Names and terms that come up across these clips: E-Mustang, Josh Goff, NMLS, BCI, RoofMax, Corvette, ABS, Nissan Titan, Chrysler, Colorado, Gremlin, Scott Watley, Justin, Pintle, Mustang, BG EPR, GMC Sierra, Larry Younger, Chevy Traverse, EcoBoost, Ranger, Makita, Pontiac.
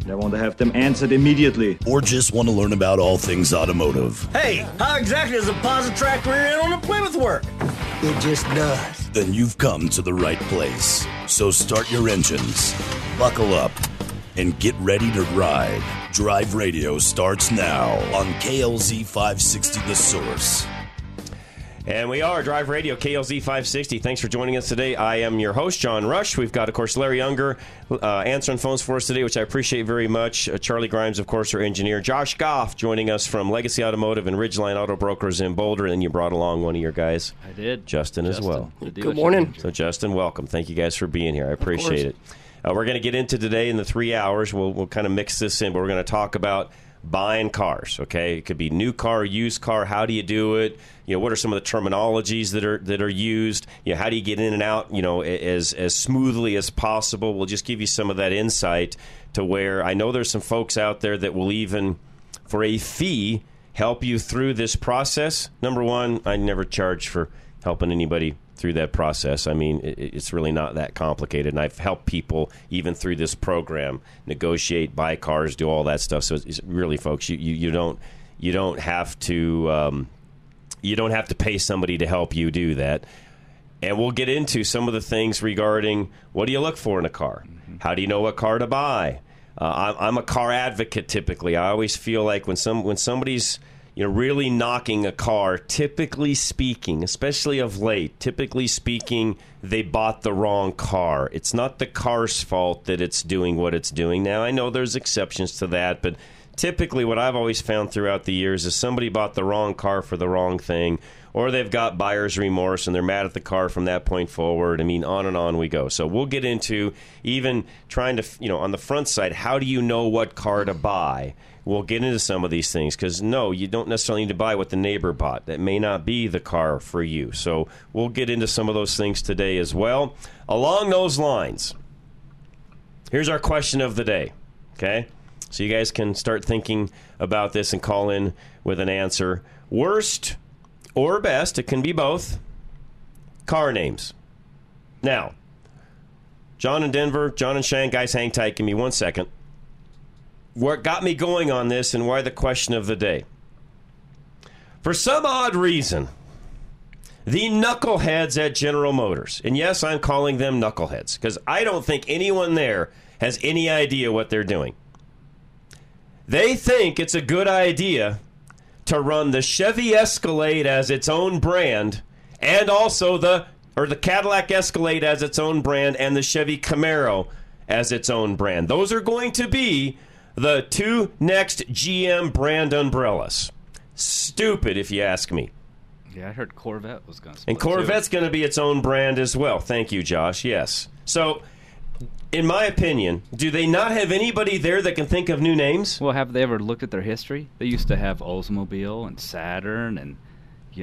and I want to have them answered immediately, or just want to learn about all things automotive. Hey, how exactly does a Positrac rear end on a Plymouth work? It just does. Then you've come to the right place. So start your engines, buckle up, and get ready to ride. Drive Radio starts now on KLZ 560, The Source. And we are Drive Radio, KLZ 560. Thanks for joining us today. I am your host, John Rush. We've got, of course, Larry Younger answering phones for us today, which I appreciate very much. Charlie Grimes, of course, our engineer. Josh Goff joining us from Legacy Automotive and Ridgeline Auto Brokers in Boulder. And then you brought along one of your guys. I did. Justin as well. Good morning. So, Justin, welcome. Thank you guys for being here. I appreciate it. We're going to get into today in the 3 hours. We'll kind of mix this in, but we're going to talk about buying cars, okay? It could be new car, used car. How do you do it? You know, what are some of the terminologies that are used? You know, how do you get in and out, you know, as smoothly as possible? We'll just give you some of that insight to where I know there's some folks out there that will even, for a fee, help you through this process. Number one, I never charge for helping anybody through that process. I mean, it's really not that complicated, and I've helped people even through this program negotiate, buy cars, do all that stuff. So it's really, folks, you don't have to pay somebody to help you do that. And we'll get into some of the things regarding what do you look for in a car, how do you know what car to buy. I'm a car advocate typically. I always feel like when somebody's really knocking a car, typically speaking, especially of late, they bought the wrong car. It's not the car's fault that it's doing what it's doing. Now, I know there's exceptions to that, but typically what I've always found throughout the years is somebody bought the wrong car for the wrong thing, or they've got buyer's remorse and they're mad at the car from that point forward. I mean, on and on we go. So we'll get into even trying to, on the front side, how do you know what car to buy? We'll get into some of these things because, no, you don't necessarily need to buy what the neighbor bought. That may not be the car for you. So we'll get into some of those things today as well. Along those lines, here's our question of the day, okay? So you guys can start thinking about this and call in with an answer. Worst or best, it can be both, car names. Now, John in Denver, John in Shang, guys, hang tight. Give me 1 second. What got me going on this and why the question of the day. For some odd reason, the knuckleheads at General Motors, and yes, I'm calling them knuckleheads, because I don't think anyone there has any idea what they're doing. They think it's a good idea to run the Chevy Escalade as its own brand, and also the Cadillac Escalade as its own brand, and the Chevy Camaro as its own brand. Those are going to be the two next GM brand umbrellas. Stupid, if you ask me. Yeah, I heard Corvette was going to split. And Corvette's going to be its own brand as well. Thank you, Josh. Yes. So, in my opinion, do they not have anybody there that can think of new names? Well, have they ever looked at their history? They used to have Oldsmobile and Saturn and,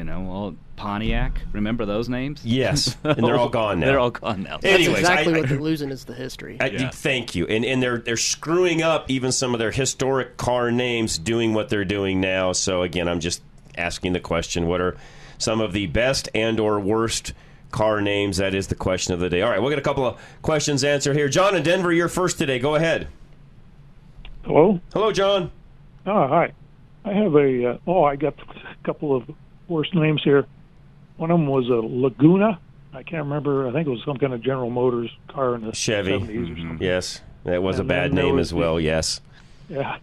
all Pontiac. Remember those names? Yes. And they're all gone now. Anyways, that's exactly what they're losing is the history. Thank you. And they're screwing up even some of their historic car names doing what they're doing now. So, again, I'm just asking the question, what are some of the best and or worst car names? That is the question of the day. All right, we'll get a couple of questions answered here. John in Denver, you're first today. Go ahead. Hello? Hello, John. Oh, hi. I have I got a couple of worst names here. One of them was a Laguna. I can't remember. I think it was some kind of General Motors car in the Chevy 70s or something. Yes, that was a bad name as well, yes. Yeah.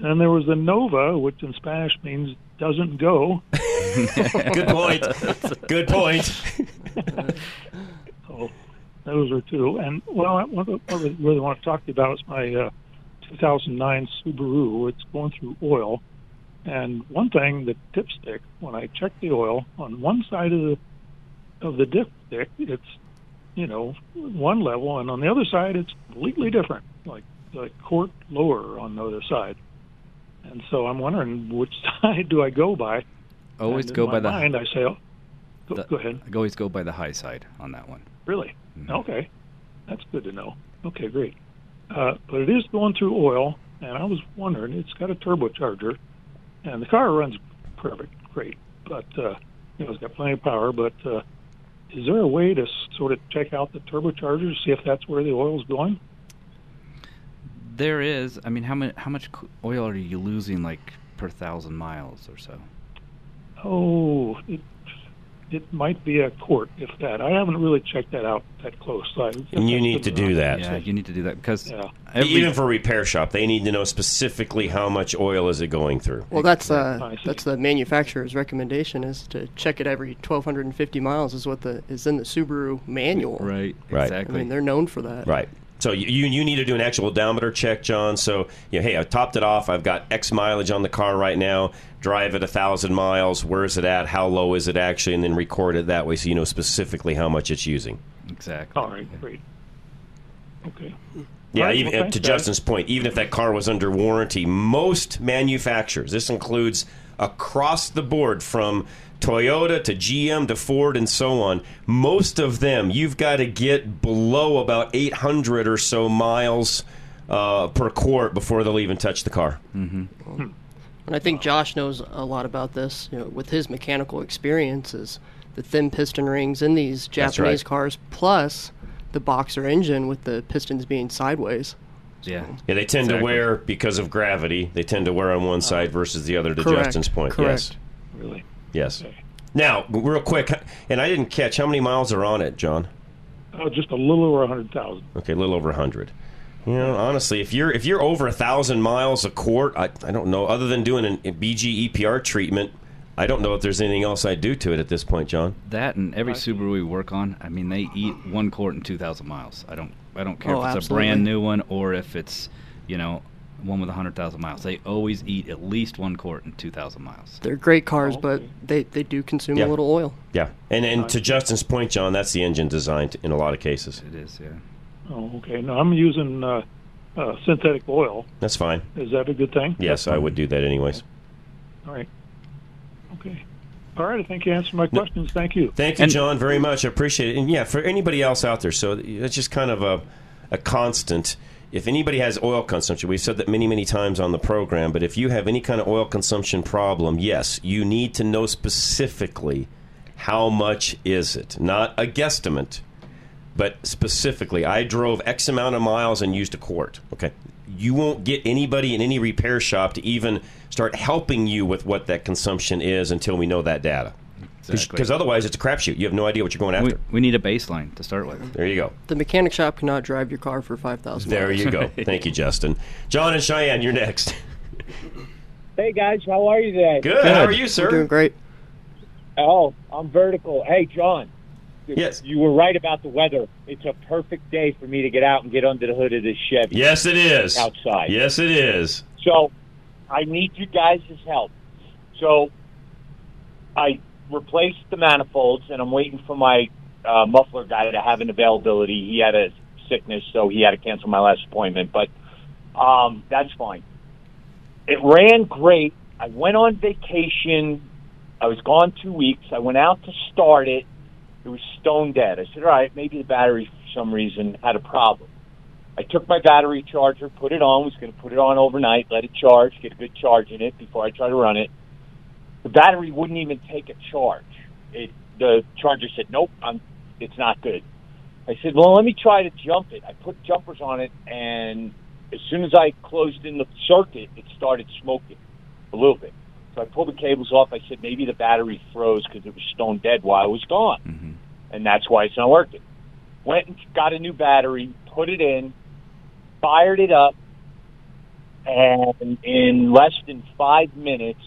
And there was the Nova, which in Spanish means doesn't go. Good point. So those are two. And, what I really want to talk to you about is my 2009 Subaru. It's going through oil. And one thing, the dipstick, when I check the oil, on one side of the dipstick, it's, one level, and on the other side, it's completely different, like quart lower on the other side. And And so I'm wondering, which side do I go by? Always go by the high side. I say, go ahead. I always go by the high side on that one. Really? Mm-hmm. Okay. That's good to know. Okay, great. But it is going through oil, and I was wondering, it's got a turbocharger, and the car runs perfect, great. But, you know, it's got plenty of power, but is there a way to sort of check out the turbocharger, see if that's where the oil's going? There is. I mean, how much oil are you losing, like, per 1,000 miles or so? Oh, it might be a quart, if that. I haven't really checked that out that close. And you need to do that. Yeah, you need to do that because even for a repair shop, they need to know specifically how much oil is it going through. Well, that's the manufacturer's recommendation is to check it every 1,250 miles is what is in the Subaru manual. Right, exactly. I mean, they're known for that. Right. So you need to do an actual odometer check, John. So, hey, I've topped it off. I've got X mileage on the car right now. Drive it 1,000 miles. Where is it at? How low is it actually? And then record it that way so you know specifically how much it's using. Exactly. All right, great. Okay. Yeah, right, even to Justin's point, even if that car was under warranty, most manufacturers, this includes across the board from Toyota to GM to Ford and so on, most of them, you've got to get below about 800 or so miles per quart before they'll even touch the car. Mm-hmm. And I think Josh knows a lot about this, with his mechanical experiences, the thin piston rings in these Japanese cars, plus the boxer engine with the pistons being sideways. Yeah. They tend to wear, because of gravity, they tend to wear on one side versus the other, to Justin's point. Correct. Yes. Really? Yes. Okay. Now, real quick, and I didn't catch, how many miles are on it, John? Oh, just a little over 100,000. Okay, a little over 100. Honestly, if you're over 1,000 miles a quart, I don't know, other than doing a BG EPR treatment, I don't know if there's anything else I'd do to it at this point, John. That and every Subaru we work on, I mean, they eat one quart in 2,000 miles. I don't care if it's a brand new one or if it's, one with 100,000 miles. They always eat at least one quart in 2,000 miles. They're great cars, but they do consume a little oil. Yeah. And to Justin's point, John, that's the engine design in a lot of cases. It is, yeah. Oh, okay. No, I'm using synthetic oil. That's fine. Is that a good thing? Yes, I would do that anyways. All right. Okay. All right, I think you answered my questions. Thank you. Thank you, John, very much. I appreciate it. And, for anybody else out there, so that's just kind of a constant. If anybody has oil consumption, we've said that many, many times on the program, but if you have any kind of oil consumption problem, yes, you need to know specifically how much is it. Not a guesstimate, but specifically, I drove X amount of miles and used a quart. Okay. You won't get anybody in any repair shop to even start helping you with what that consumption is until we know that data. Because otherwise it's a crapshoot. You have no idea what you're going after. We need a baseline to start with. There you go. The mechanic shop cannot drive your car for 5,000 miles. There you go. Thank you, Justin. John and Cheyenne, you're next. Hey, guys. How are you today? Good. How are you, sir? We're doing great. Oh, I'm vertical. Hey, John. Yes. You were right about the weather. It's a perfect day for me to get out and get under the hood of this Chevy. Yes, it is. Outside. Yes, it is. So I need you guys' help. So I replaced the manifolds, and I'm waiting for my muffler guy to have an availability. He had a sickness, so he had to cancel my last appointment, but that's fine. It ran great. I went on vacation. I was gone 2 weeks. I went out to start it. It was stone dead. I said, all right, maybe the battery for some reason had a problem. I took my battery charger, put it on, was going to put it on overnight, let it charge, get a good charge in it before I try to run it. The battery wouldn't even take a charge. The charger said, nope, it's not good. I said, well, let me try to jump it. I put jumpers on it, and as soon as I closed in the circuit, it started smoking a little bit. So I pulled the cables off. I said, maybe the battery froze because it was stone dead while I was gone. Mm-hmm. And that's why it's not working. Went and got a new battery, put it in, fired it up, and in less than 5 minutes,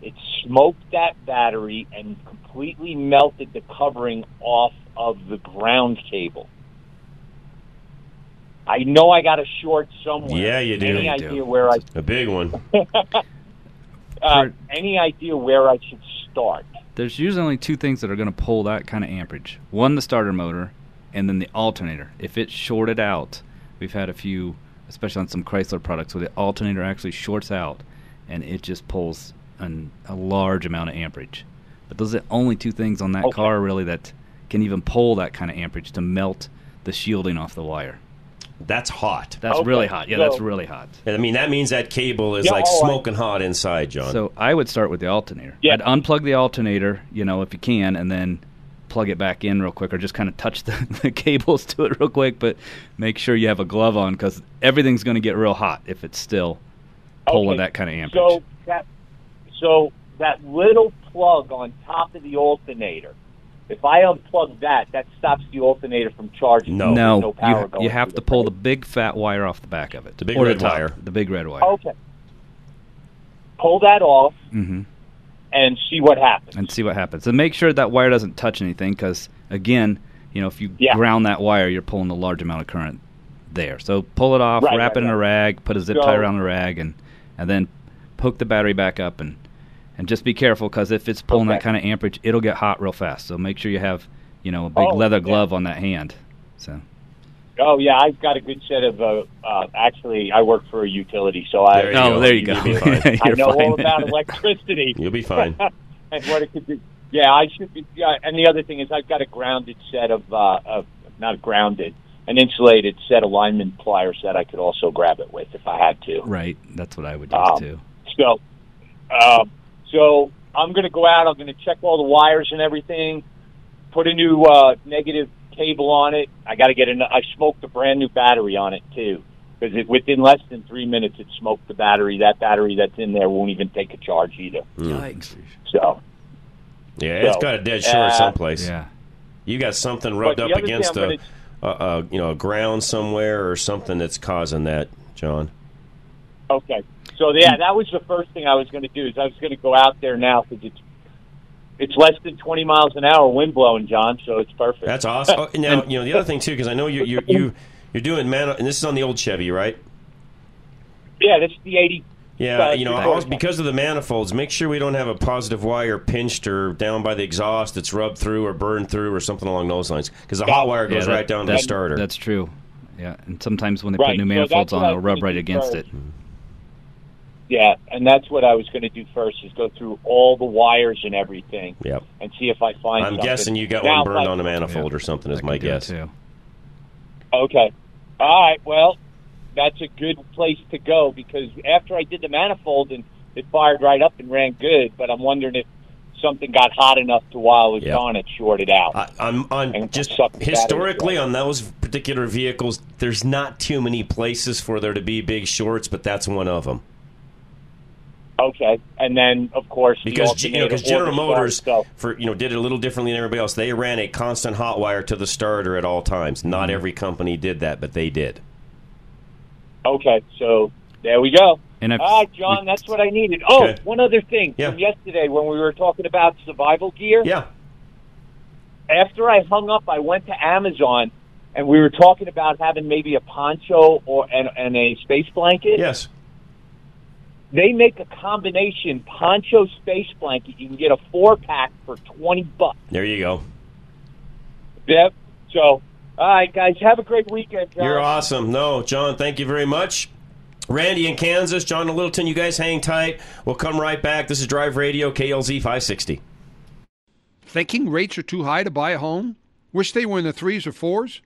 it smoked that battery and completely melted the covering off of the ground cable. I know I got a short somewhere. Yeah, you do. Any idea where I... A big one. Any idea where I should start? There's usually only two things that are going to pull that kind of amperage. One, the starter motor, and then the alternator. If it's shorted out, we've had a few, especially on some Chrysler products, where the alternator actually shorts out, and it just pulls a large amount of amperage. But those are the only two things on that car really that can even pull that kind of amperage to melt the shielding off the wire. That's hot. That's really hot. Yeah, so, that's really hot. I mean, that means that cable is smoking hot inside, John. So I would start with the alternator. Yeah. I'd unplug the alternator, you know, if you can, and then plug it back in real quick, or just kind of touch the cables to it real quick. But make sure you have a glove on, because everything's going to get real hot if it's still pulling that kind of amperage. So that little plug on top of the alternator, if I unplug that, that stops the alternator from charging. No power going. You have to pull the big fat wire off the back of it. The big red wire. The big red wire. Okay. Pull that off and see what happens. And make sure that wire doesn't touch anything, because, again, you know, if you ground that wire, you're pulling a large amount of current there. So pull it off, wrap it in a rag, put a zip tie around the rag, and then hook the battery back up and just be careful, because if it's pulling that kind of amperage, it'll get hot real fast. So make sure you have, you know, a big leather glove on that hand. So. Oh, yeah, I've got a good set of, actually, I work for a utility, so I... There you go. I know all about electricity. You'll be fine. And what it could be. Yeah, I should be... Yeah, and the other thing is I've got a grounded set of not grounded, an insulated set of lineman pliers that I could also grab it with if I had to. Right, that's what I would do, too. So I'm going to go out, I'm going to check all the wires and everything, put a new negative cable on it. I got to get I smoked a brand new battery on it too, because within less than 3 minutes it smoked the battery. That battery that's in there won't even take a charge either. Yikes! So it's got a dead short someplace. Yeah, you got something rubbed up against a ground somewhere or something that's causing that, John. Okay, so yeah, that was the first thing I was going to do. Is I was going to go out there now, because it's less than 20 miles an hour wind blowing, John, so it's perfect. That's awesome. Oh, now, you know, the other thing, too, because I know you're doing, and this is on the old Chevy, right? Yeah, that's the 80. Yeah, you know, because of the manifolds, make sure we don't have a positive wire pinched or down by the exhaust that's rubbed through or burned through or something along those lines, because the hot wire goes right down to the starter. That's true. Yeah, and sometimes when they put new manifolds on, they'll rub right against it. Yeah, and that's what I was going to do first, is go through all the wires and everything and see if I find something. I'm guessing you got one burned on a manifold or something is my guess. Too. Okay. All right, well, that's a good place to go, because after I did the manifold, and it fired right up and ran good, but I'm wondering if something got hot enough to while it was on, it shorted out. Historically on those particular vehicles, there's not too many places for there to be big shorts, but that's one of them. Okay, and then of course because General Motors did it a little differently than everybody else. They ran a constant hot wire to the starter at all times. Not every company did that, but they did. Okay, so there we go. And all right, John, that's what I needed. Oh, okay. One other thing from yesterday when we were talking about survival gear. Yeah. After I hung up, I went to Amazon, and we were talking about having maybe a poncho and a space blanket. Yes. They make a combination poncho space blanket. You can get a 4-pack for $20. There you go. Yep. So, all right, guys, have a great weekend, John. You're awesome. No, John, thank you very much. Randy in Kansas, John in Littleton, you guys hang tight. We'll come right back. This is Drive Radio, KLZ 560. Thinking rates are too high to buy a home? Wish they were in the 3s or 4s?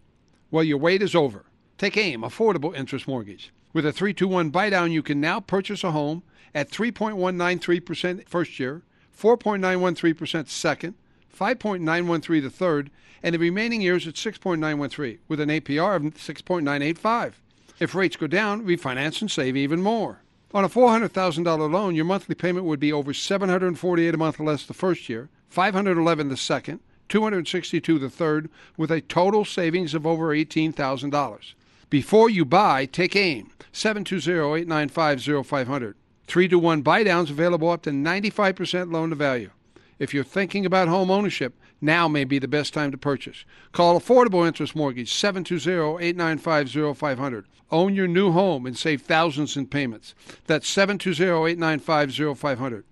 Well, your wait is over. Take AIM, Affordable Interest Mortgage. With a 3-2-1 buy-down, you can now purchase a home at 3.193% first year, 4.913% second, 5.913% the third, and the remaining years at 6.913% with an APR of 6.985%. If rates go down, refinance and save even more. On a $400,000 loan, your monthly payment would be over $748 a month less the first year, $511 the second, $262 the third, with a total savings of over $18,000. Before you buy, take AIM, 720-895-0500. 3-to-1 buy-downs available up to 95% loan-to-value. If you're thinking about home ownership, now may be the best time to purchase. Call Affordable Interest Mortgage, 720-895-0500. Own your new home and save thousands in payments. That's 720-895-0500. 80%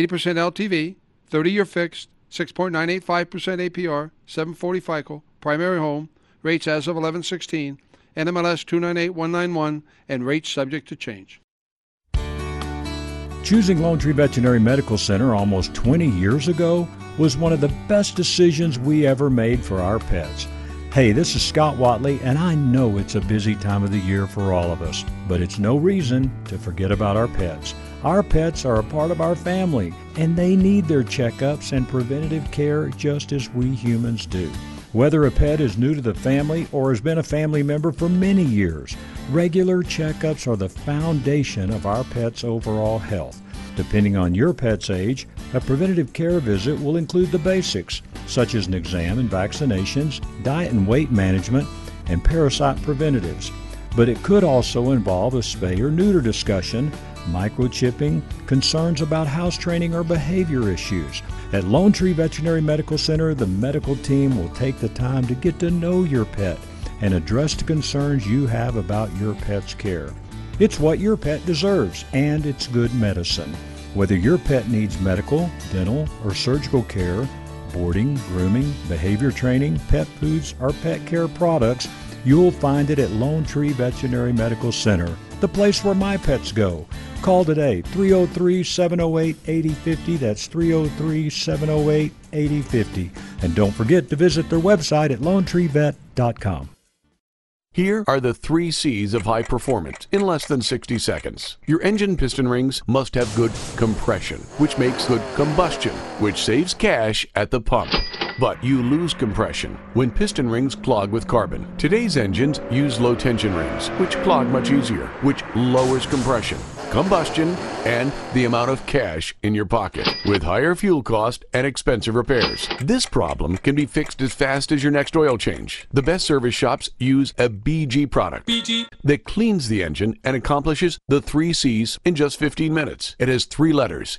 LTV, 30-year fixed, 6.985% APR, 740 FICO, primary home, rates as of 11/16. NMLS 298191, and rates subject to change. Choosing Lone Tree Veterinary Medical Center almost 20 years ago was one of the best decisions we ever made for our pets. Hey, this is Scott Watley, and I know it's a busy time of the year for all of us, but it's no reason to forget about our pets. Our pets are a part of our family, and they need their checkups and preventative care just as we humans do. Whether a pet is new to the family or has been a family member for many years, regular checkups are the foundation of our pet's overall health. Depending on your pet's age, a preventative care visit will include the basics, such as an exam and vaccinations, diet and weight management, and parasite preventatives. But it could also involve a spay or neuter discussion, microchipping, concerns about house training or behavior issues. At Lone Tree Veterinary Medical Center, the medical team will take the time to get to know your pet and address the concerns you have about your pet's care. It's what your pet deserves, and it's good medicine. Whether your pet needs medical, dental, or surgical care, boarding, grooming, behavior training, pet foods, or pet care products, you'll find it at Lone Tree Veterinary Medical Center, the place where my pets go. Call today, 303-708-8050. That's 303-708-8050. And don't forget to visit their website at LoneTreeVet.com. Here are the 3 C's of high performance in less than 60 seconds. Your engine piston rings must have good compression, which makes good combustion, which saves cash at the pump. But you lose compression when piston rings clog with carbon. Today's engines use low tension rings, which clog much easier, which lowers compression, combustion, and the amount of cash in your pocket with higher fuel cost and expensive repairs. This problem can be fixed as fast as your next oil change. The best service shops use a BG product that cleans the engine and accomplishes the 3 C's in just 15 minutes. It has 3 letters,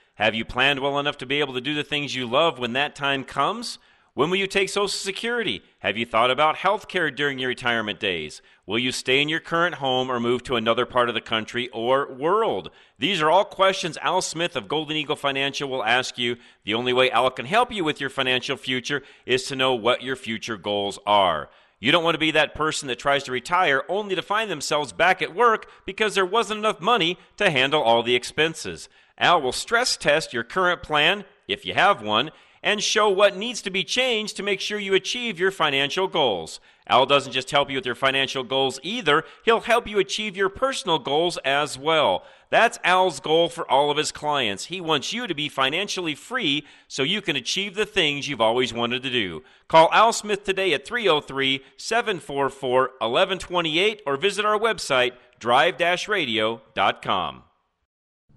Have you planned well enough to be able to do the things you love when that time comes? When will you take Social Security? Have you thought about health care during your retirement days? Will you stay in your current home or move to another part of the country or world? These are all questions Al Smith of Golden Eagle Financial will ask you. The only way Al can help you with your financial future is to know what your future goals are. You don't want to be that person that tries to retire only to find themselves back at work because there wasn't enough money to handle all the expenses. Al will stress test your current plan, if you have one, and show what needs to be changed to make sure you achieve your financial goals. Al doesn't just help you with your financial goals either, he'll help you achieve your personal goals as well. That's Al's goal for all of his clients. He wants you to be financially free so you can achieve the things you've always wanted to do. Call Al Smith today at 303-744-1128 or visit our website, drive-radio.com.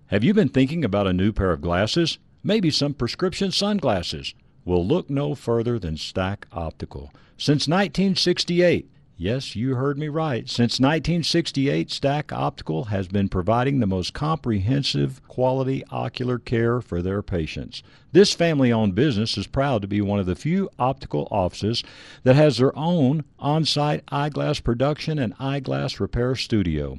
Have you been thinking about a new pair of glasses? Maybe some prescription sunglasses? Well, look no further than Stack Optical. Since 1968, yes, you heard me right, since 1968, Stack Optical has been providing the most comprehensive quality ocular care for their patients. This family-owned business is proud to be one of the few optical offices that has their own on-site eyeglass production and eyeglass repair studio.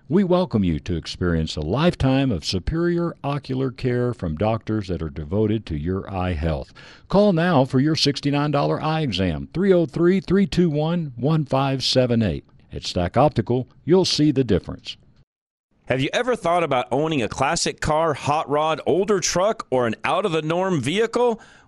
We welcome you to experience a lifetime of superior ocular care from doctors that are devoted to your eye health. Call now for your $69 eye exam, 303-321-1578. At Stack Optical, you'll see the difference. Have you ever thought about owning a classic car, hot rod, older truck, or an out-of-the-norm vehicle?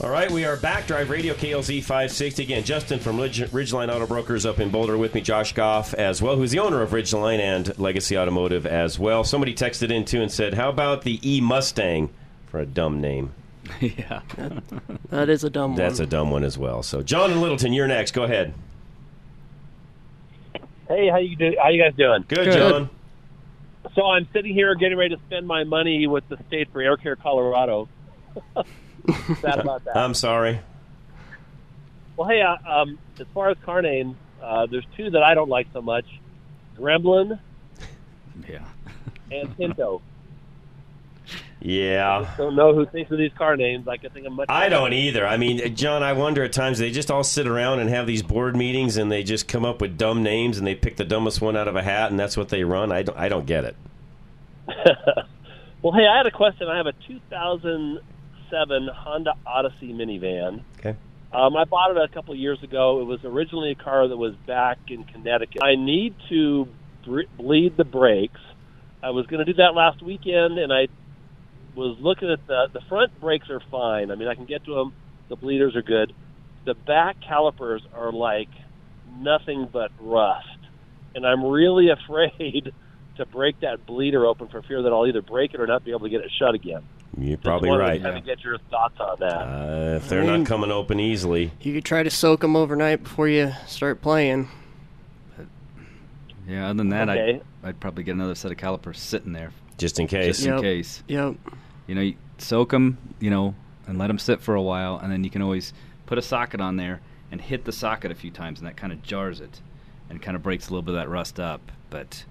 All right, we are back. Drive Radio, KLZ 560. Again, Justin from Ridgeline Auto Brokers up in Boulder with me. Josh Goff as well, who's the owner of Ridgeline and Legacy Automotive as well. Somebody texted in, too, and said, how about the E-Mustang for a dumb name? Yeah. That is a dumb one. That's a dumb one as well. So, John in Littleton, you're next. Go ahead. Hey, how you guys doing? Good, John. So I'm sitting here getting ready to spend my money with the state for Air Care Colorado. Sad about that. I'm sorry. Well, hey, as far as car names, there's two that I don't like so much. Gremlin. Yeah. And Pinto. Yeah. I just don't know who thinks of these car names. I could think of much. I don't either. I mean, John, I wonder at times, they just all sit around and have these board meetings and they just come up with dumb names and they pick the dumbest one out of a hat and that's what they run. I don't get it. Well, hey, I had a question. I have a 2007 Honda Odyssey minivan. Okay. I bought it a couple of years ago. It was originally a car that was back in Connecticut. I need to bleed the brakes. I was going to do that last weekend, and I was looking at the front brakes are fine. I mean, I can get to them. The bleeders are good. The back calipers are like nothing but rust, and I'm really afraid to break that bleeder open for fear that I'll either break it or not be able to get it shut again. You're probably right. Just wanted to kind of get your thoughts on that. If they're not coming open easily. You could try to soak them overnight before you start playing. But, yeah, other than that, okay. I'd probably get another set of calipers sitting there. Just in case. Just in case. Yep. You know, you soak them, you know, and let them sit for a while, and then you can always put a socket on there and hit the socket a few times, and that kind of jars it and kind of breaks a little bit of that rust up, but...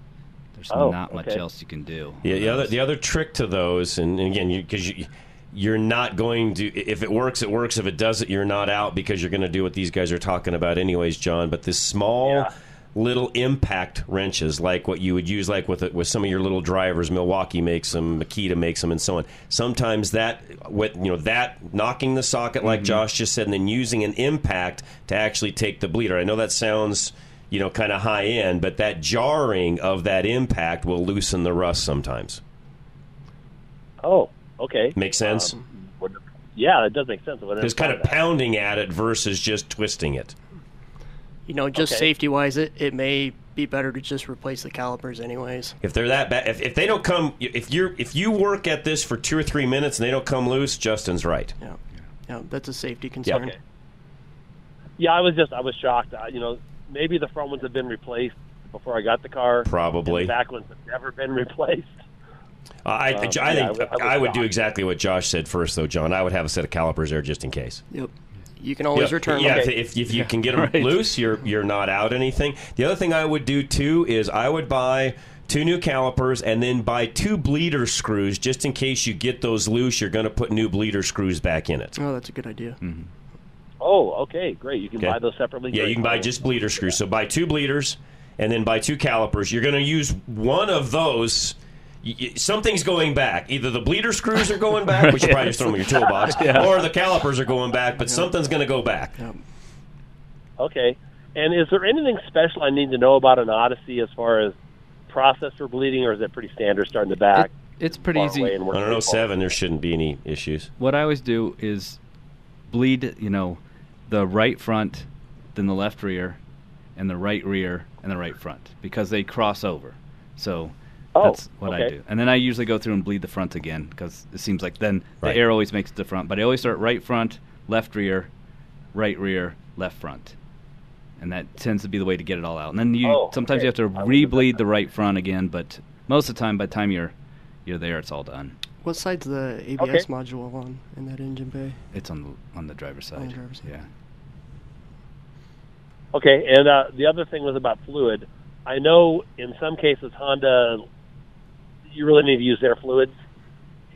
There's not much else you can do. Yeah, the other trick to those, and again, because you're not going to, if it works, it works. If it doesn't, you're not out because you're going to do what these guys are talking about anyways, John. But this small little impact wrenches, like what you would use like with some of your little drivers, Milwaukee makes them, Makita makes them, and so on. Sometimes that knocking the socket like Josh just said and then using an impact to actually take the bleeder. I know that sounds... you know, kind of high end, but that jarring of that impact will loosen the rust sometimes. Oh, okay. Makes sense? Yeah, it does make sense. It's kind of pounding at it versus just twisting it. You know, just safety-wise, it may be better to just replace the calipers anyways. If they're that bad, if they don't come, if you work at this for 2 or 3 minutes and they don't come loose, Justin's right. Yeah, that's a safety concern. Yeah, I was shocked. You know, maybe the front ones have been replaced before I got the car. Probably. The back ones have never been replaced. I think I would do exactly what Josh said first, though, John. I would have a set of calipers there just in case. Yep. You can always return them. Yeah, if you can get them loose, you're not out anything. The other thing I would do, too, is I would buy 2 new calipers and then buy 2 bleeder screws just in case you get those loose. You're going to put new bleeder screws back in it. Oh, that's a good idea. Mm-hmm. Oh, okay, great. You can buy those separately? Yeah, you can buy just bleeder screws. So buy 2 bleeders and then buy 2 calipers. You're going to use one of those. Something's going back. Either the bleeder screws are going back, which you probably just throw them in your toolbox, or the calipers are going back, but something's going to go back. Okay. And is there anything special I need to know about an Odyssey as far as process for bleeding, or is it pretty standard starting the back? It's pretty easy. On an 07, there shouldn't be any issues. What I always do is bleed, you know, the right front, then the left rear, and the right rear and the right front because they cross over. So that's what I do. And then I usually go through and bleed the front again because it seems like then the air always makes it to front. But I always start right front, left rear, right rear, left front. And that tends to be the way to get it all out. And then you sometimes you have to re-bleed the right front again, but most of the time, by the time you're there, it's all done. What side's the ABS module on in that engine bay? It's on the driver's side. On the driver's side. Yeah. Okay, and the other thing was about fluid. I know in some cases Honda, you really need to use their fluids.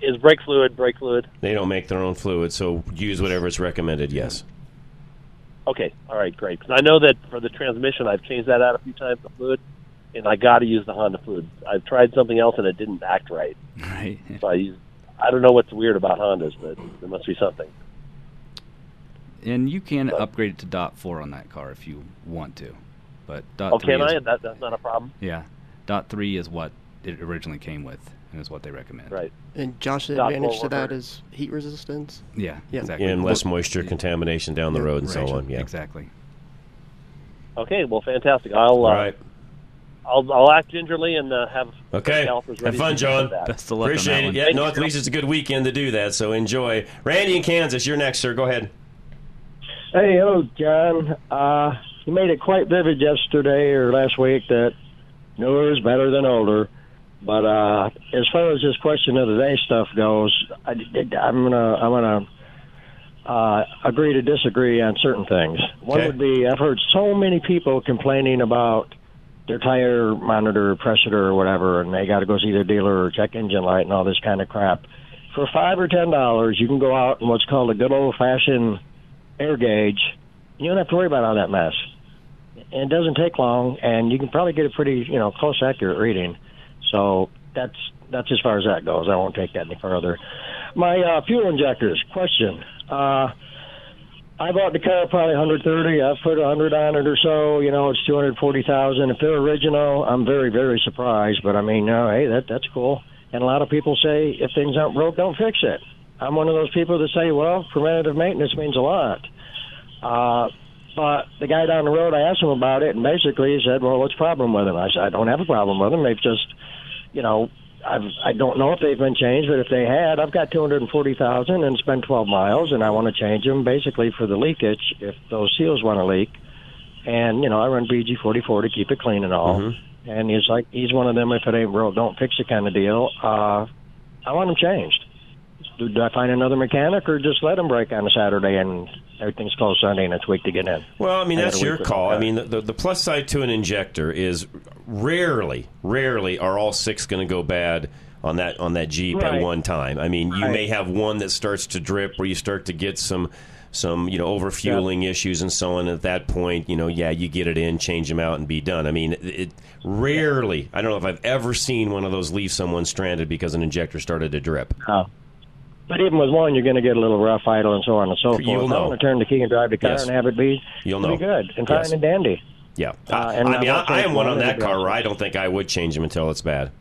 Is brake fluid? They don't make their own fluid, so use whatever is recommended, yes. Okay, all right, great. Because I know that for the transmission, I've changed that out a few times, the fluid, and I got to use the Honda fluid. I've tried something else, and it didn't act right. Right. So I don't know what's weird about Hondas, but there must be something. And you can upgrade it to DOT 4 on that car if you want to, but DOT 3 that's not a problem. Yeah, DOT 3 is what it originally came with, and is what they recommend. Right. And Josh, the advantage to that is heat resistance. Yeah, yeah. Exactly. And less moisture contamination down the road and so on. Yeah, exactly. Okay, well, fantastic. I'll act gingerly and have helpers ready. Have fun, John. Best of luck. Appreciate it. Yeah, no, at least it's a good weekend to do that. So enjoy. Randy in Kansas, you're next, sir. Go ahead. Hey, hello, John. You made it quite vivid yesterday or last week that newer is better than older. But as far as this question of the day stuff goes, I'm gonna agree to disagree on certain things. One would be I've heard so many people complaining about their tire monitor, pressure, or whatever, and they got to go see their dealer or check engine light and all this kind of crap. For $5 or $10, you can go out in what's called a good old-fashioned air gauge. You don't have to worry about all that mess. And it doesn't take long, and you can probably get a pretty, close, accurate reading. So that's as far as that goes. I won't take that any further. My fuel injectors question. I bought the car probably 130. I've put 100 on it or so. It's 240,000. If they're original, I'm very, very surprised. But I mean, hey, that's cool. And a lot of people say if things aren't broke, don't fix it. I'm one of those people that say, well, preventative maintenance means a lot. But the guy down the road, I asked him about it, and basically he said, well, what's the problem with him? I said, I don't have a problem with him. They've just, I don't know if they've been changed, but if they had, I've got 240,000, and it's been 12 miles, and I want to change them basically for the leakage if those seals want to leak. And, I run BG 44 to keep it clean and all. Mm-hmm. And he's one of them, if it ain't broke, don't fix it kind of deal. I want them changed. Do I find another mechanic or just let them break on a Saturday and everything's closed Sunday and it's week to get in? Well, I mean, that's your call. I mean, the plus side to an injector is rarely are all six going to go bad on that Jeep at one time. I mean, you may have one that starts to drip where you start to get some overfueling issues and so on. At that point, you get it in, change them out, and be done. I mean, it rarely, I don't know if I've ever seen one of those leave someone stranded because an injector started to drip. Oh. But even with one, you're going to get a little rough idle and so on and so forth. You'll know. I'm going to turn the key and drive the car and have it be good and fine and dandy. Yeah. I am one on that car where I don't think I would change them until it's bad.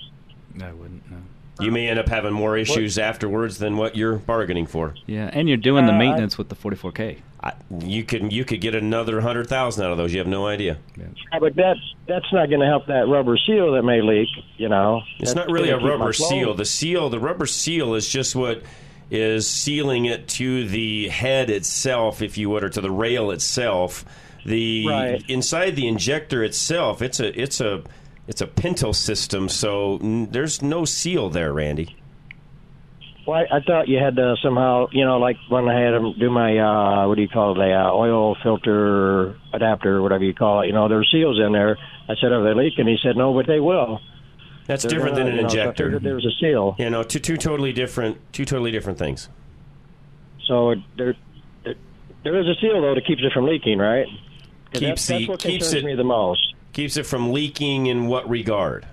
I wouldn't, no. You may end up having more issues afterwards than what you're bargaining for. Yeah, and you're doing the maintenance with the 44K. You could get another 100,000 out of those. You have no idea. Yeah. But that's not going to help that rubber seal that may leak, It's not really a rubber seal. The rubber seal is just what is sealing it to the head itself, if you would, or to the rail itself. Inside the injector itself, it's a pintle system, so there's no seal there, Randy. Well, I thought you had to somehow, like when I had them do my, oil filter adapter, whatever you call it, there were seals in there. I said, are they leaking? He said, no, but they will. That's different than an injector. So there's a seal. Yeah, no, two totally different things. So there is a seal though that keeps it from leaking, right? That's what concerns me the most. Keeps it from leaking in what regard?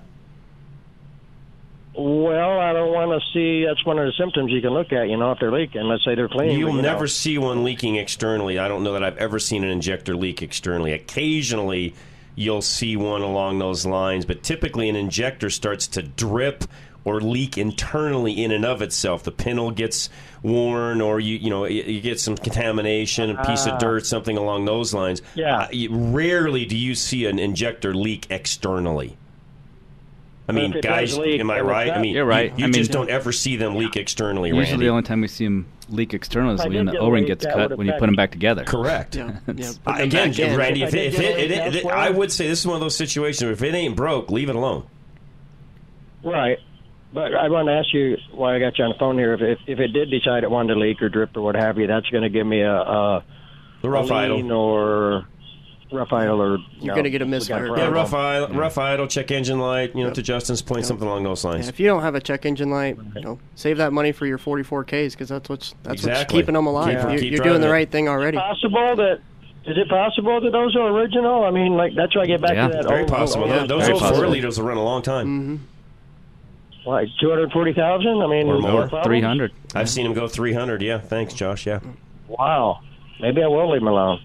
Well, I don't want to see. That's one of the symptoms you can look at. If they're leaking, let's say they're clean. You'll never see one leaking externally. I don't know that I've ever seen an injector leak externally. Occasionally, you'll see one along those lines, but typically an injector starts to drip or leak internally in and of itself. The pinel gets worn, or you get some contamination, a piece of dirt, something along those lines. Yeah. Rarely do you see an injector leak externally. I mean, guys, am I right? I mean, you're right. You just don't ever see them leak externally, Randy. Usually the only time we see them leak externally is when the O-ring gets cut when you put them back together. Correct. Yeah. Yeah. Again, Randy, if I would say this is one of those situations where if it ain't broke, leave it alone. Right. But I want to ask you why I got you on the phone here. If it did decide it wanted to leak or drip or what have you, that's going to give me a rough idle or... rough idle, or you're going to get a misfire. Yeah, rough idle, check engine light. To Justin's point, something along those lines. Yeah, if you don't have a check engine light, save that money for your 44Ks because that's what's keeping them alive. Yeah. You're doing the right thing already. Is it possible that those are original? I mean, like that's where I get back to that. Very possible. Yeah. Those old 4 liters will run a long time. Mm-hmm. Like 240,000? I mean, or more. 300. I've seen them go 300. Yeah. Thanks, Josh. Yeah. Wow. Maybe I will leave them alone.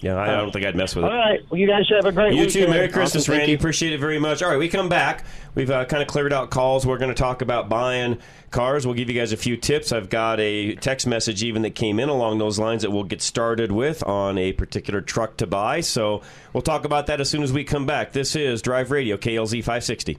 Yeah, I don't think I'd mess with it. All right. Well, you guys have a great weekend. You too. Merry Christmas, awesome. Randy. Appreciate it very much. All right, we come back. We've kind of cleared out calls. We're going to talk about buying cars. We'll give you guys a few tips. I've got a text message even that came in along those lines that we'll get started with on a particular truck to buy. So we'll talk about that as soon as we come back. This is Drive Radio, KLZ 560.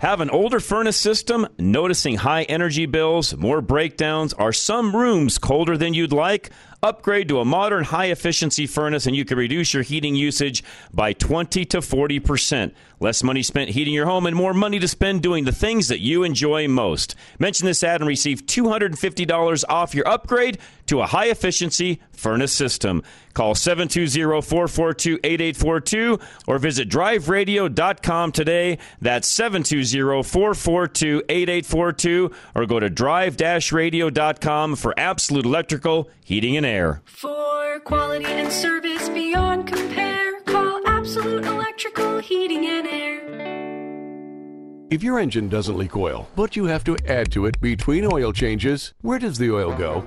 Have an older furnace system, noticing high energy bills, more breakdowns? Are some rooms colder than you'd like? Upgrade to a modern high-efficiency furnace and you can reduce your heating usage by 20 to 40%. Less money spent heating your home and more money to spend doing the things that you enjoy most. Mention this ad and receive $250 off your upgrade to a high-efficiency furnace system. Call 720-442-8842 or visit driveradio.com today. That's 720-442-8842 or go to drive-radio.com for Absolute Electrical, Heating, and Air. For quality and service beyond compare, call Absolute Electrical, Heating, and Air. If your engine doesn't leak oil, but you have to add to it between oil changes, where does the oil go?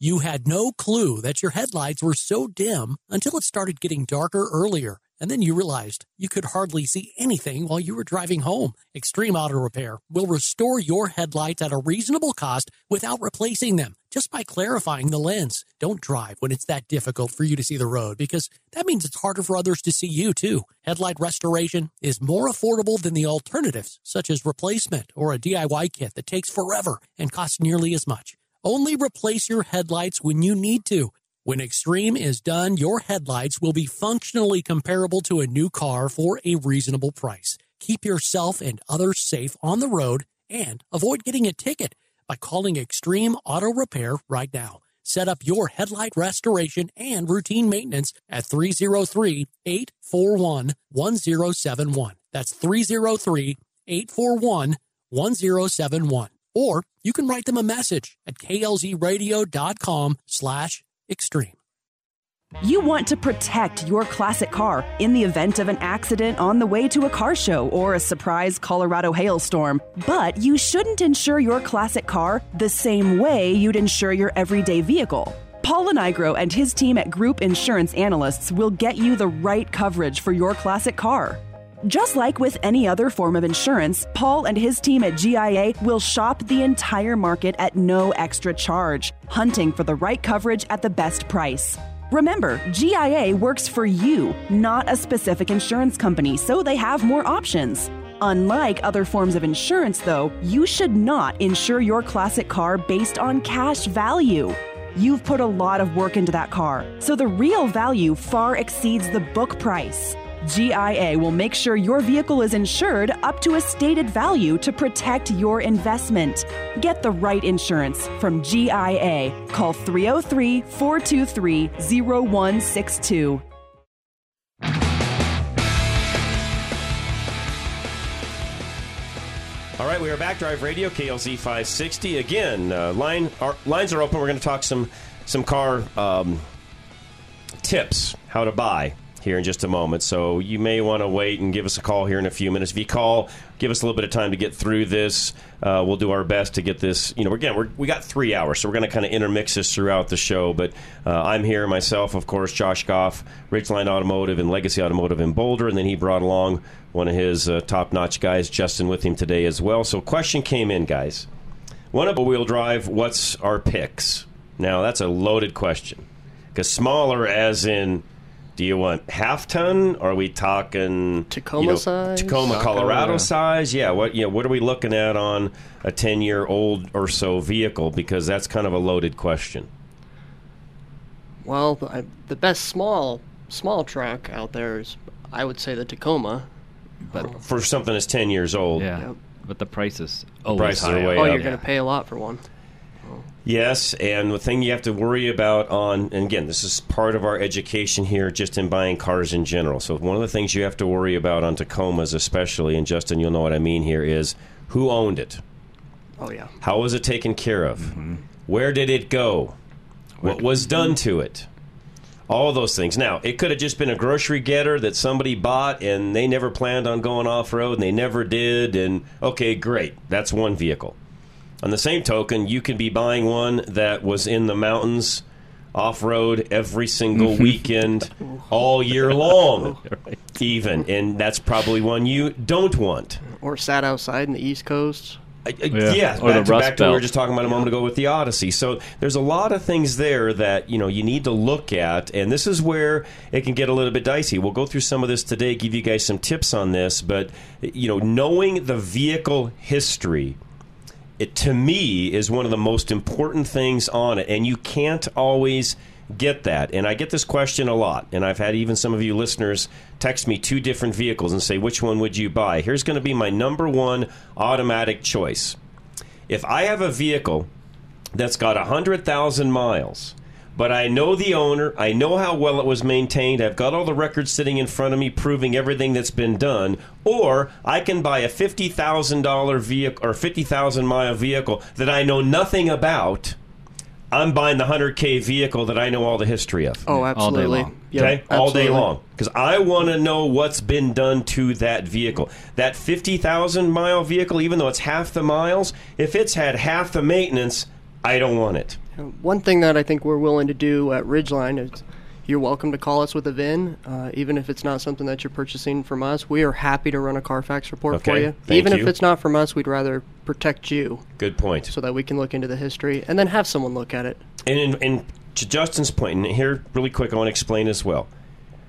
You had no clue that your headlights were so dim until it started getting darker earlier. And then you realized you could hardly see anything while you were driving home. Extreme Auto Repair will restore your headlights at a reasonable cost without replacing them, just by clarifying the lens. Don't drive when it's that difficult for you to see the road, because that means it's harder for others to see you, too. Headlight restoration is more affordable than the alternatives, such as replacement or a DIY kit that takes forever and costs nearly as much. Only replace your headlights when you need to. When Extreme is done, your headlights will be functionally comparable to a new car for a reasonable price. Keep yourself and others safe on the road and avoid getting a ticket by calling Extreme Auto Repair right now. Set up your headlight restoration and routine maintenance at 303-841-1071. That's 303-841-1071. Or you can write them a message at klzradio.com/Extreme. You want to protect your classic car in the event of an accident on the way to a car show or a surprise Colorado hailstorm, but you shouldn't insure your classic car the same way you'd insure your everyday vehicle. Paul Anigro and his team at Group Insurance Analysts will get you the right coverage for your classic car. Just like with any other form of insurance, Paul and his team at GIA will shop the entire market at no extra charge, hunting for the right coverage at the best price. Remember, GIA works for you, not a specific insurance company, so they have more options. Unlike other forms of insurance, though, you should not insure your classic car based on cash value. You've put a lot of work into that car, so the real value far exceeds the book price. GIA will make sure your vehicle is insured up to a stated value to protect your investment. Get the right insurance from GIA. Call 303-423-0162. All right, we are back. Drive Radio, KLZ 560. Again, lines are open. We're going to talk some car tips, how to buy, here in just a moment. So you may want to wait and give us a call here in a few minutes. If you call, give us a little bit of time to get through this. We'll do our best to get this. You know, again, we got 3 hours, so we're going to kind of intermix this throughout the show. But I'm here myself, of course, Josh Goff, Ridgeline Automotive and Legacy Automotive in Boulder, and then he brought along one of his top-notch guys, Justin, with him today as well. So question came in, guys. One of wheel drive, what's our picks? Now, that's a loaded question, because smaller as in, do you want half ton? Or are we talking Tacoma size? Tacoma, Colorado size? Yeah. What are we looking at on a 10-year-old or so vehicle? Because that's kind of a loaded question. Well, the best small truck out there is, I would say, the Tacoma. But for something that's 10 years old, yeah. Yep. But the price is always high. You're going to pay a lot for one. Yes, and the thing you have to worry about on, and again, this is part of our education here just in buying cars in general. So one of the things you have to worry about on Tacomas especially, and Justin, you'll know what I mean here, is who owned it? Oh, yeah. How was it taken care of? Mm-hmm. Where did it go? What was done to it? All those things. Now, it could have just been a grocery getter that somebody bought and they never planned on going off-road and they never did, and okay, great. That's one vehicle. On the same token, you could be buying one that was in the mountains, off-road, every single weekend, all year long, even. And that's probably one you don't want. Or sat outside in the East Coast. Yeah. Or back the Rust Belt. Back to what we were just talking about a moment ago with the Odyssey. So there's a lot of things there that you need to look at, and this is where it can get a little bit dicey. We'll go through some of this today, give you guys some tips on this, but knowing the vehicle history, it, to me, is one of the most important things on it, and you can't always get that. And I get this question a lot, and I've had even some of you listeners text me two different vehicles and say, which one would you buy? Here's going to be my number one automatic choice. If I have a vehicle that's got 100,000 miles, but I know the owner, I know how well it was maintained, I've got all the records sitting in front of me proving everything that's been done, or I can buy a $50,000 vehicle or 50,000-mile vehicle that I know nothing about. I'm buying the 100K vehicle that I know all the history of. Oh, absolutely. All day long. Yep, okay? Absolutely. All day long. Because I want to know what's been done to that vehicle. That 50,000-mile vehicle, even though it's half the miles, if it's had half the maintenance, I don't want it. One thing that I think we're willing to do at Ridgeline is you're welcome to call us with a VIN, even if it's not something that you're purchasing from us. We are happy to run a Carfax report for you. Even if it's not from us, we'd rather protect you. Good point. So that we can look into the history and then have someone look at it. And to Justin's point, and here really quick, I want to explain as well.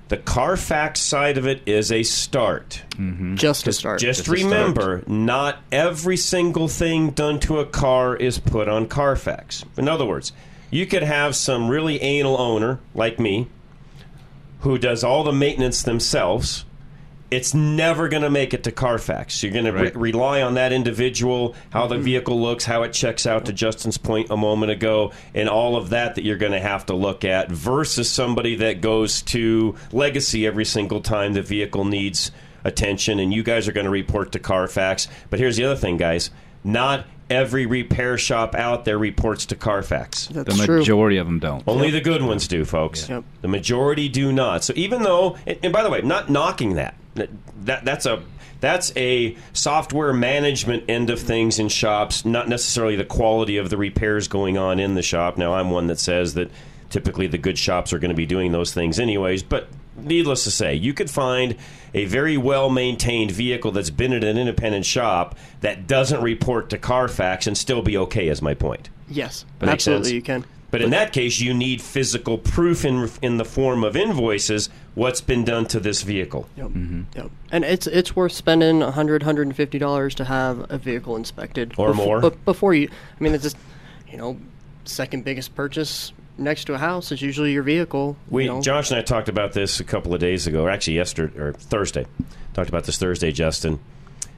The Carfax side of it is a start. Mm-hmm. Just a start. Just remember, not every single thing done to a car is put on Carfax. In other words, you could have some really anal owner, like me, who does all the maintenance themselves. It's never going to make it to Carfax. So you're going to rely on that individual, how the vehicle looks, how it checks out, to Justin's point a moment ago, and all of that you're going to have to look at, versus somebody that goes to Legacy every single time the vehicle needs attention, and you guys are going to report to Carfax. But here's the other thing, guys. Not every repair shop out there reports to Carfax. That's the majority of them don't. Only the good ones do, folks. Yep. The majority do not. So even though, and by the way, not knocking that. That's a software management end of things in shops, not necessarily the quality of the repairs going on in the shop. Now, I'm one that says that typically the good shops are going to be doing those things anyways, but needless to say, you could find a very well-maintained vehicle that's been at an independent shop that doesn't report to Carfax and still be okay, is my point. Yes, absolutely you can. But in that case, you need physical proof in the form of invoices what's been done to this vehicle. Yep. Mm-hmm. Yep. And it's worth spending $100, $150 to have a vehicle inspected. Or more. Before you, I mean, it's just, second biggest purchase next to a house is usually your vehicle. Josh and I talked about this a couple of days ago, or actually yesterday or Thursday. Talked about this Thursday, Justin.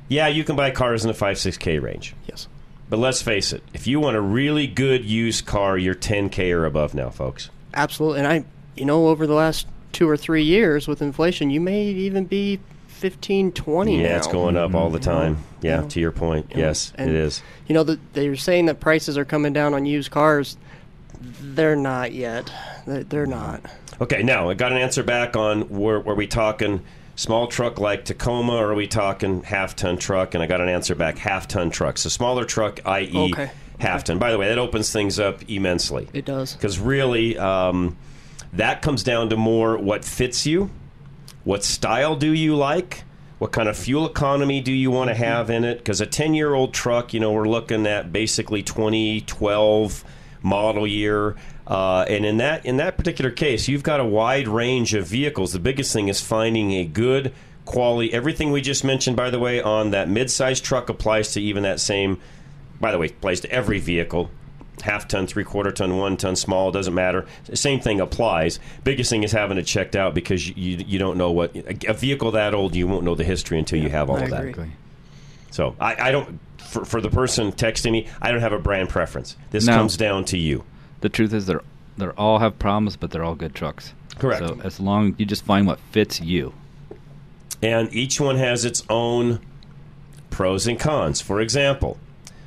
Yeah, you can buy cars in the 5-6K range. Yes. But let's face it, if you want a really good used car, you're 10K or above now, folks. Absolutely. And over the last 2 or 3 years with inflation, you may even be 15, 20 now. Yeah, it's going up all the time. Yeah, to your point. Yes, and, it is. They're saying that prices are coming down on used cars. They're not yet. They're not. Okay, now I got an answer back on were we talking small truck like Tacoma, or are we talking half-ton truck? And I got an answer back, half-ton truck. So smaller truck, i.e. half-ton. By the way, that opens things up immensely. It does. Because really, that comes down to more what fits you, what style do you like, what kind of fuel economy do you want to have in it. Because a 10-year-old truck, we're looking at basically 2012 model year. And in that particular case, you've got a wide range of vehicles. The biggest thing is finding a good quality. Everything we just mentioned, by the way, on that mid-sized truck applies to even that same, by the way, applies to every vehicle. Half-ton, three-quarter-ton, one-ton, small, doesn't matter. Same thing applies. Biggest thing is having it checked out because you don't know what, a vehicle that old, you won't know the history until you have all of that. So I don't, for the person texting me, I don't have a brand preference. This comes down to you. The truth is they all have problems, but they're all good trucks. Correct. So as long as you just find what fits you. And each one has its own pros and cons. For example,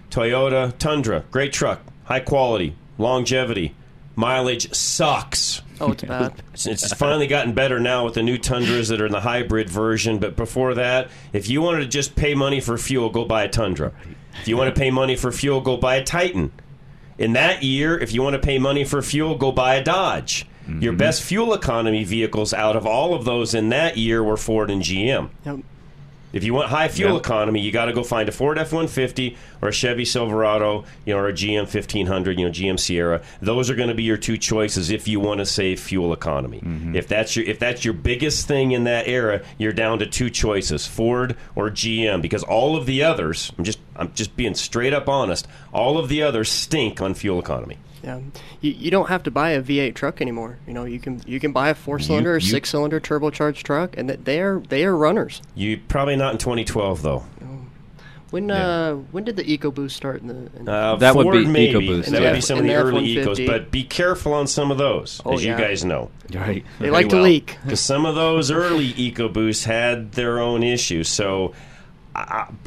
Toyota Tundra, great truck, high quality, longevity, mileage sucks. Oh, it's bad. It's finally gotten better now with the new Tundras that are in the hybrid version. But before that, if you wanted to just pay money for fuel, go buy a Tundra. If you want to pay money for fuel, go buy a Titan. In that year, if you want to pay money for fuel, go buy a Dodge. Mm-hmm. Your best fuel economy vehicles out of all of those in that year were Ford and GM. Yep. If you want high fuel economy, you got to go find a Ford F-150 or a Chevy Silverado, or a GM 1500, GM Sierra. Those are going to be your two choices if you want to save fuel economy. Mm-hmm. If that's your biggest thing in that era, you're down to two choices, Ford or GM, because all of the others, I'm just being straight up honest, all of the others stink on fuel economy. Yeah, you don't have to buy a V8 truck anymore. You can buy a 4-cylinder or 6-cylinder turbocharged truck, and they are runners. You probably not in 2012 though. When did the EcoBoost start? That Ford would be maybe. EcoBoost. And that would be some of the early Ecos, but be careful on some of those, you guys know. Right, they like to leak because some of those early EcoBoosts had their own issues. So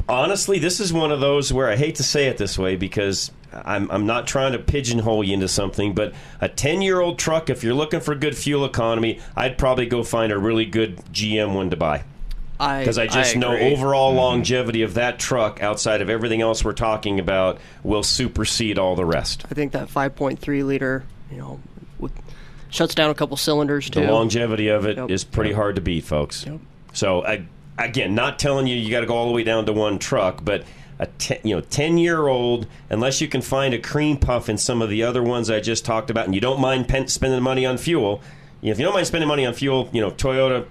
honestly, this is one of those where I hate to say it this way because. I'm not trying to pigeonhole you into something, but a 10-year-old truck, if you're looking for good fuel economy, I'd probably go find a really good GM one to buy. Because I just know overall longevity of that truck, outside of everything else we're talking about, will supersede all the rest. I think that 5.3 liter, shuts down a couple cylinders, too. The longevity of it is pretty hard to beat, folks. Yep. So, again, not telling you got to go all the way down to one truck, but... A 10-year-old, unless you can find a cream puff in some of the other ones I just talked about, and you don't mind spending money on fuel. If you don't mind spending money on fuel, Toyota,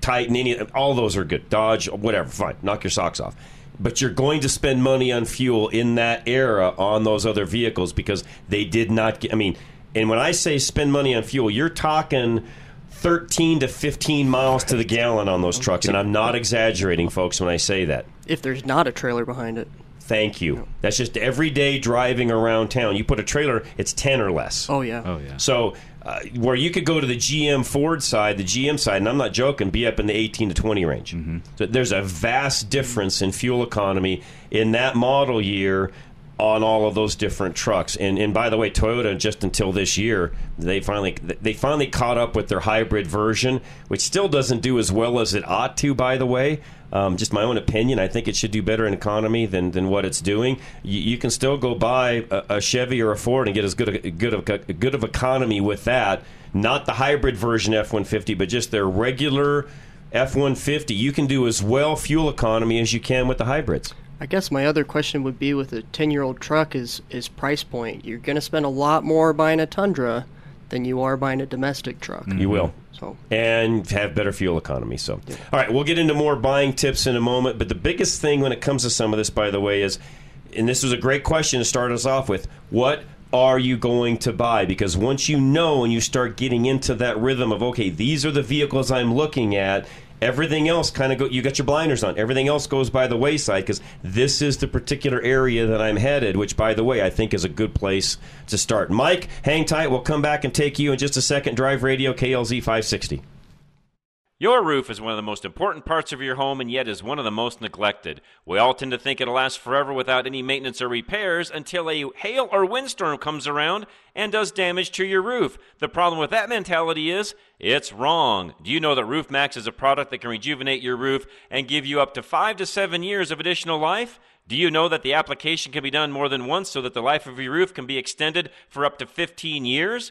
Titan, all those are good. Dodge, whatever, fine, knock your socks off. But you're going to spend money on fuel in that era on those other vehicles because they did not get. And when I say spend money on fuel, you're talking 13 to 15 miles to the gallon on those trucks, and I'm not exaggerating, folks, when I say that. If there's not a trailer behind it. Thank you. No. That's just everyday driving around town. You put a trailer, it's 10 or less. Oh, yeah. So where you could go to the GM Ford side, the GM side, and I'm not joking, be up in the 18 to 20 range. Mm-hmm. So there's a vast difference in fuel economy in that model year on all of those different trucks. And by the way, Toyota, just until this year, they finally caught up with their hybrid version, which still doesn't do as well as it ought to, by the way. Just my own opinion, I think it should do better in economy than what it's doing. You can still go buy a Chevy or a Ford and get as good of economy with that. Not the hybrid version F-150, but just their regular F-150. You can do as well fuel economy as you can with the hybrids. I guess my other question would be with a 10-year-old truck is price point. You're going to spend a lot more buying a Tundra than you are buying a domestic truck. You will. So. And have better fuel economy. So, all right, we'll get into more buying tips in a moment. But the biggest thing when it comes to some of this, by the way, is, and this was a great question to start us off with, what are you going to buy? Because once you know and you start getting into that rhythm of, okay, these are the vehicles I'm looking at, everything else kind of go, you got your blinders on. Everything else goes by the wayside because this is the particular area that I'm headed, which, by the way, I think is a good place to start. Mike, hang tight. We'll come back and take you in just a second. Drive Radio, KLZ 560. Your roof is one of the most important parts of your home and yet is one of the most neglected. We all tend to think it'll last forever without any maintenance or repairs until a hail or windstorm comes around and does damage to your roof. The problem with that mentality is it's wrong. Do you know that Roof Max is a product that can rejuvenate your roof and give you up to 5 to 7 years of additional life? Do you know that the application can be done more than once so that the life of your roof can be extended for up to 15 years?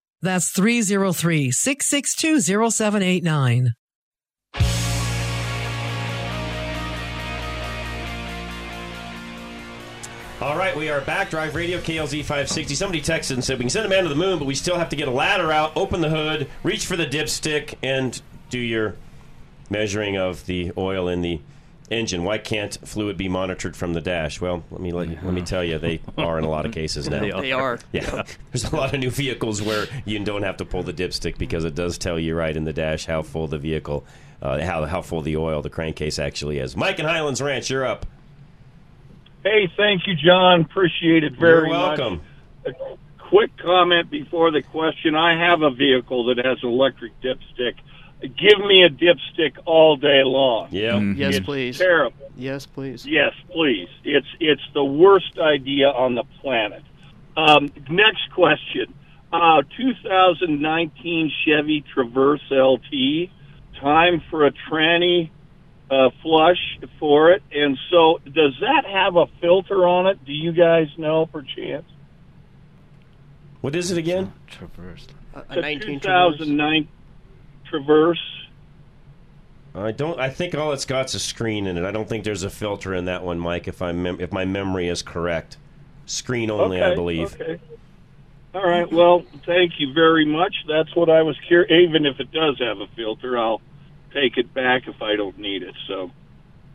That's 303-662-0789. All right, we are back. Drive Radio, KLZ 560. Somebody texted and said, we can send a man to the moon, but we still have to get a ladder out, open the hood, reach for the dipstick, and do your measuring of the oil in the engine. Why can't fluid be monitored from the dash? Well, let me tell you, they are in a lot of cases now. They are. Yeah. There's a lot of new vehicles where you don't have to pull the dipstick because it does tell you right in the dash how full the vehicle, how full the oil, the crankcase actually is. Mike in Highlands Ranch, you're up. Hey, thank you, John. Appreciate it very much. You're welcome. Much. A quick comment before the question. I have a vehicle that has an electric dipstick. Give me a dipstick all day long. Yeah. Mm-hmm. Yes, it's please. Terrible. Yes, please. Yes, please. It's the worst idea on the planet. Next question. 2019 Chevy Traverse LT. Time for a tranny flush for it. And so does that have a filter on it? Do you guys know, perchance? What is it again? Traverse. A 2009 Traverse. I don't. I think all it's got's a screen in it. I don't think there's a filter in that one, Mike. If my memory is correct, screen only, okay, I believe. Okay. All right. Well, thank you very much. That's what I was curious. Even if it does have a filter, I'll take it back if I don't need it. So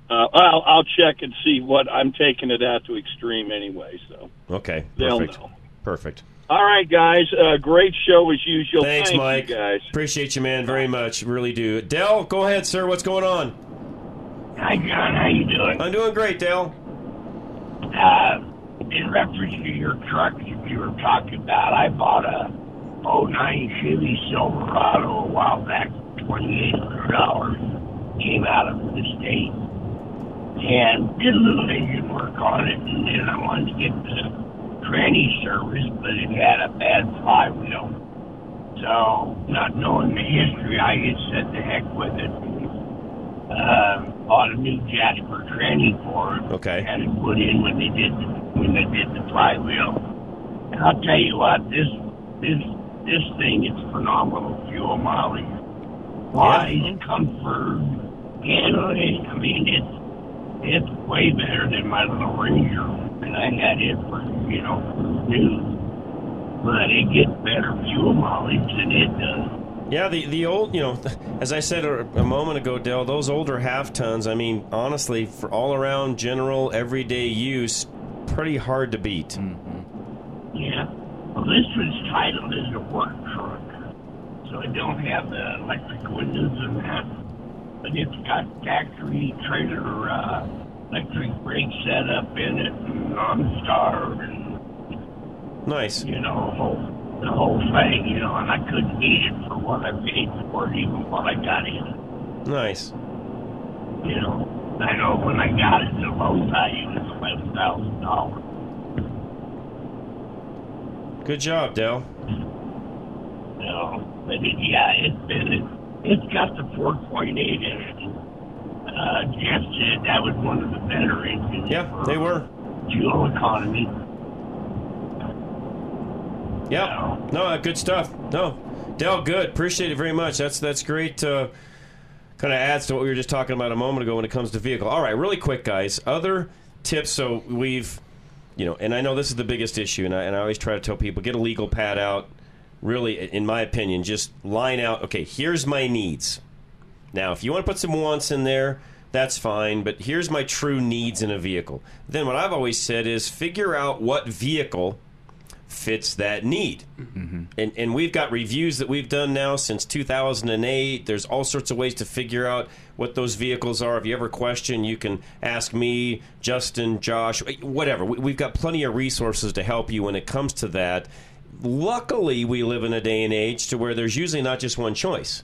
I'll check and see what I'm taking it out to Extreme anyway. So okay, perfect. They'll know. Perfect. All right, guys. Great show as usual. Thanks, Thank Mike. You guys. Appreciate you, man, very much. Really do. Dale, go ahead, sir. What's going on? Hi, John. How you doing? I'm doing great, Dale. In reference to your truck that you were talking about, I bought a 09 Chevy Silverado a while back for $2,800. Came out of the state and did a little engine work on it, and then I wanted to get the tranny service, but it had a bad flywheel. So, not knowing the history, I just said the heck with it. Bought a new Jasper tranny for it. Okay. Had it put in when they did the flywheel. And I'll tell you what, this thing is phenomenal fuel mileage. Wise, comfort, handling. I mean, it's way better than my little Ranger. And I had it for, new. But it gets better fuel mileage than it does. Yeah, the old, as I said a moment ago, Dale, those older half-tons, I mean, honestly, for all-around, general, everyday use, pretty hard to beat. Mm-hmm. Yeah. Well, this was titled as a work truck, so it don't have the electric windows and that. But it's got factory trailer, electric brake set up in it, and OnStar, and nice. The whole thing, and I couldn't beat it for what I paid for it, even what I got in it. Nice. I know when I got it, the low value was $11,000. Good job, Dale. No, but it's got the 4.8 in it. Jeff said that was one of the better engines. Yeah, they were. Fuel economy. Yeah. So. No, good stuff. No, Dale, good. Appreciate it very much. That's great. Kind of adds to what we were just talking about a moment ago when it comes to vehicle. All right, really quick, guys. Other tips. So we've, and I know this is the biggest issue, and I always try to tell people, get a legal pad out. Really, in my opinion, just line out, okay, here's my needs. Now, if you want to put some wants in there, that's fine, but here's my true needs in a vehicle. Then what I've always said is figure out what vehicle fits that need. Mm-hmm. And we've got reviews that we've done now since 2008. There's all sorts of ways to figure out what those vehicles are. If you ever question, you can ask me, Justin, Josh, whatever. We've got plenty of resources to help you when it comes to that. Luckily, we live in a day and age to where there's usually not just one choice.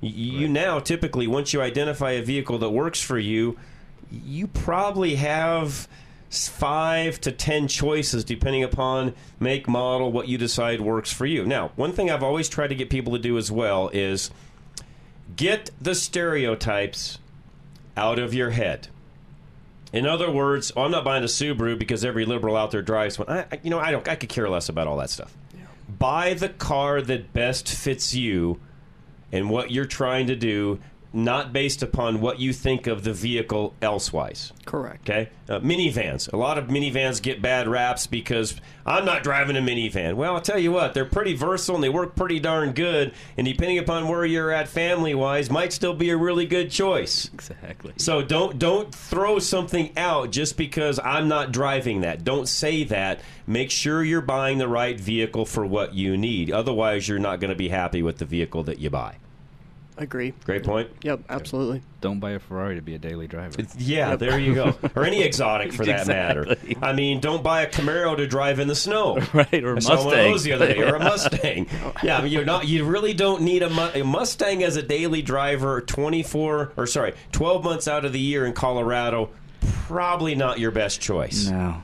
You right. Now, typically, once you identify a vehicle that works for you, you probably have 5 to 10 choices, depending upon make, model, what you decide works for you. Now, one thing I've always tried to get people to do as well is get the stereotypes out of your head. In other words, I'm not buying a Subaru because every liberal out there drives one. I could care less about all that stuff. Yeah. Buy the car that best fits you and what you're trying to do, not based upon what you think of the vehicle elsewise. Correct. Okay? Minivans. A lot of minivans get bad raps because I'm not driving a minivan. Well, I'll tell you what, they're pretty versatile and they work pretty darn good, and depending upon where you're at family-wise, might still be a really good choice. Exactly. So don't throw something out just because I'm not driving that. Don't say that. Make sure you're buying the right vehicle for what you need. Otherwise, you're not going to be happy with the vehicle that you buy. Agree. Great point. Yep, absolutely. Don't buy a Ferrari to be a daily driver. There you go. Or any exotic for that matter. I mean, don't buy a Camaro to drive in the snow. Right, or a Mustang. I saw one of those the other day, or a Mustang. Yeah, I mean, you really don't need a Mustang as a daily driver 12 months out of the year in Colorado. Probably not your best choice. No.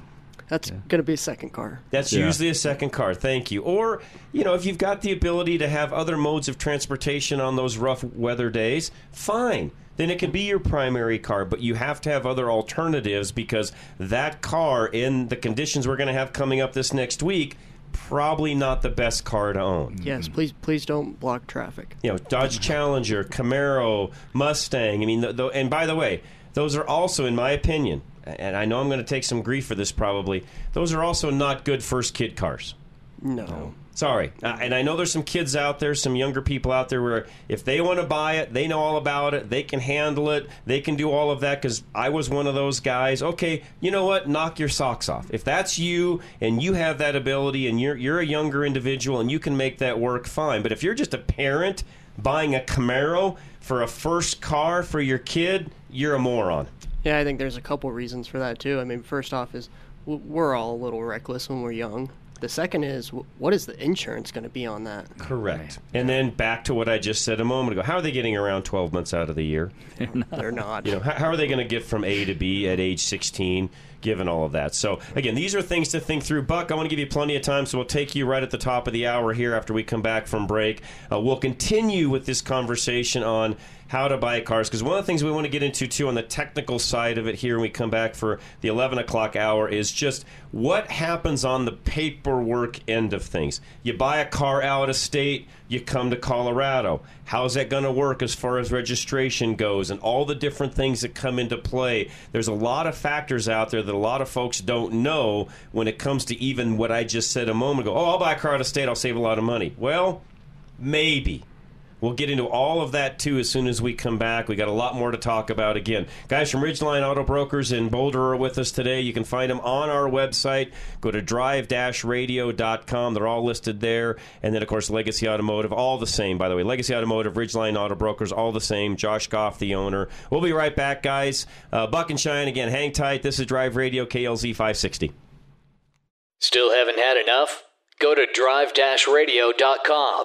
That's going to be a second car. That's usually a second car, thank you. Or, if you've got the ability to have other modes of transportation on those rough weather days, fine. Then it can be your primary car, but you have to have other alternatives because that car, in the conditions we're going to have coming up this next week, probably not the best car to own. Yes, please don't block traffic. Dodge Challenger, Camaro, Mustang. I mean, and by the way, those are also, in my opinion, and I know I'm going to take some grief for this probably, those are also not good first kid cars. No. Sorry. And I know there's some kids out there, some younger people out there where if they want to buy it, they know all about it, they can handle it, they can do all of that, because I was one of those guys. Okay, you know what? Knock your socks off. If that's you and you have that ability and you're a younger individual and you can make that work, fine. But if you're just a parent buying a Camaro for a first car for your kid, you're a moron. Yeah, I think there's a couple reasons for that, too. I mean, first off is we're all a little reckless when we're young. The second is, what is the insurance going to be on that? Correct. Right. And then back to what I just said a moment ago. How are they getting around 12 months out of the year? They're not. How are they going to get from A to B at age 16, given all of that? So, again, these are things to think through. Buck, I want to give you plenty of time, so we'll take you right at the top of the hour here after we come back from break. We'll continue with this conversation on how to buy cars, because one of the things we want to get into, too, on the technical side of it here when we come back for the 11 o'clock hour is just what happens on the paperwork end of things. You buy a car out of state, you come to Colorado. How's that going to work as far as registration goes and all the different things that come into play? There's a lot of factors out there that a lot of folks don't know when it comes to even what I just said a moment ago. Oh, I'll buy a car out of state, I'll save a lot of money. Well, maybe. We'll get into all of that, too, as soon as we come back. We got a lot more to talk about again. Guys from Ridgeline Auto Brokers in Boulder are with us today. You can find them on our website. Go to drive-radio.com. They're all listed there. And then, of course, Legacy Automotive, all the same, by the way. Legacy Automotive, Ridgeline Auto Brokers, all the same. Josh Goff, the owner. We'll be right back, guys. Buck and Shine, again, hang tight. This is Drive Radio, KLZ 560. Still haven't had enough? Go to drive-radio.com.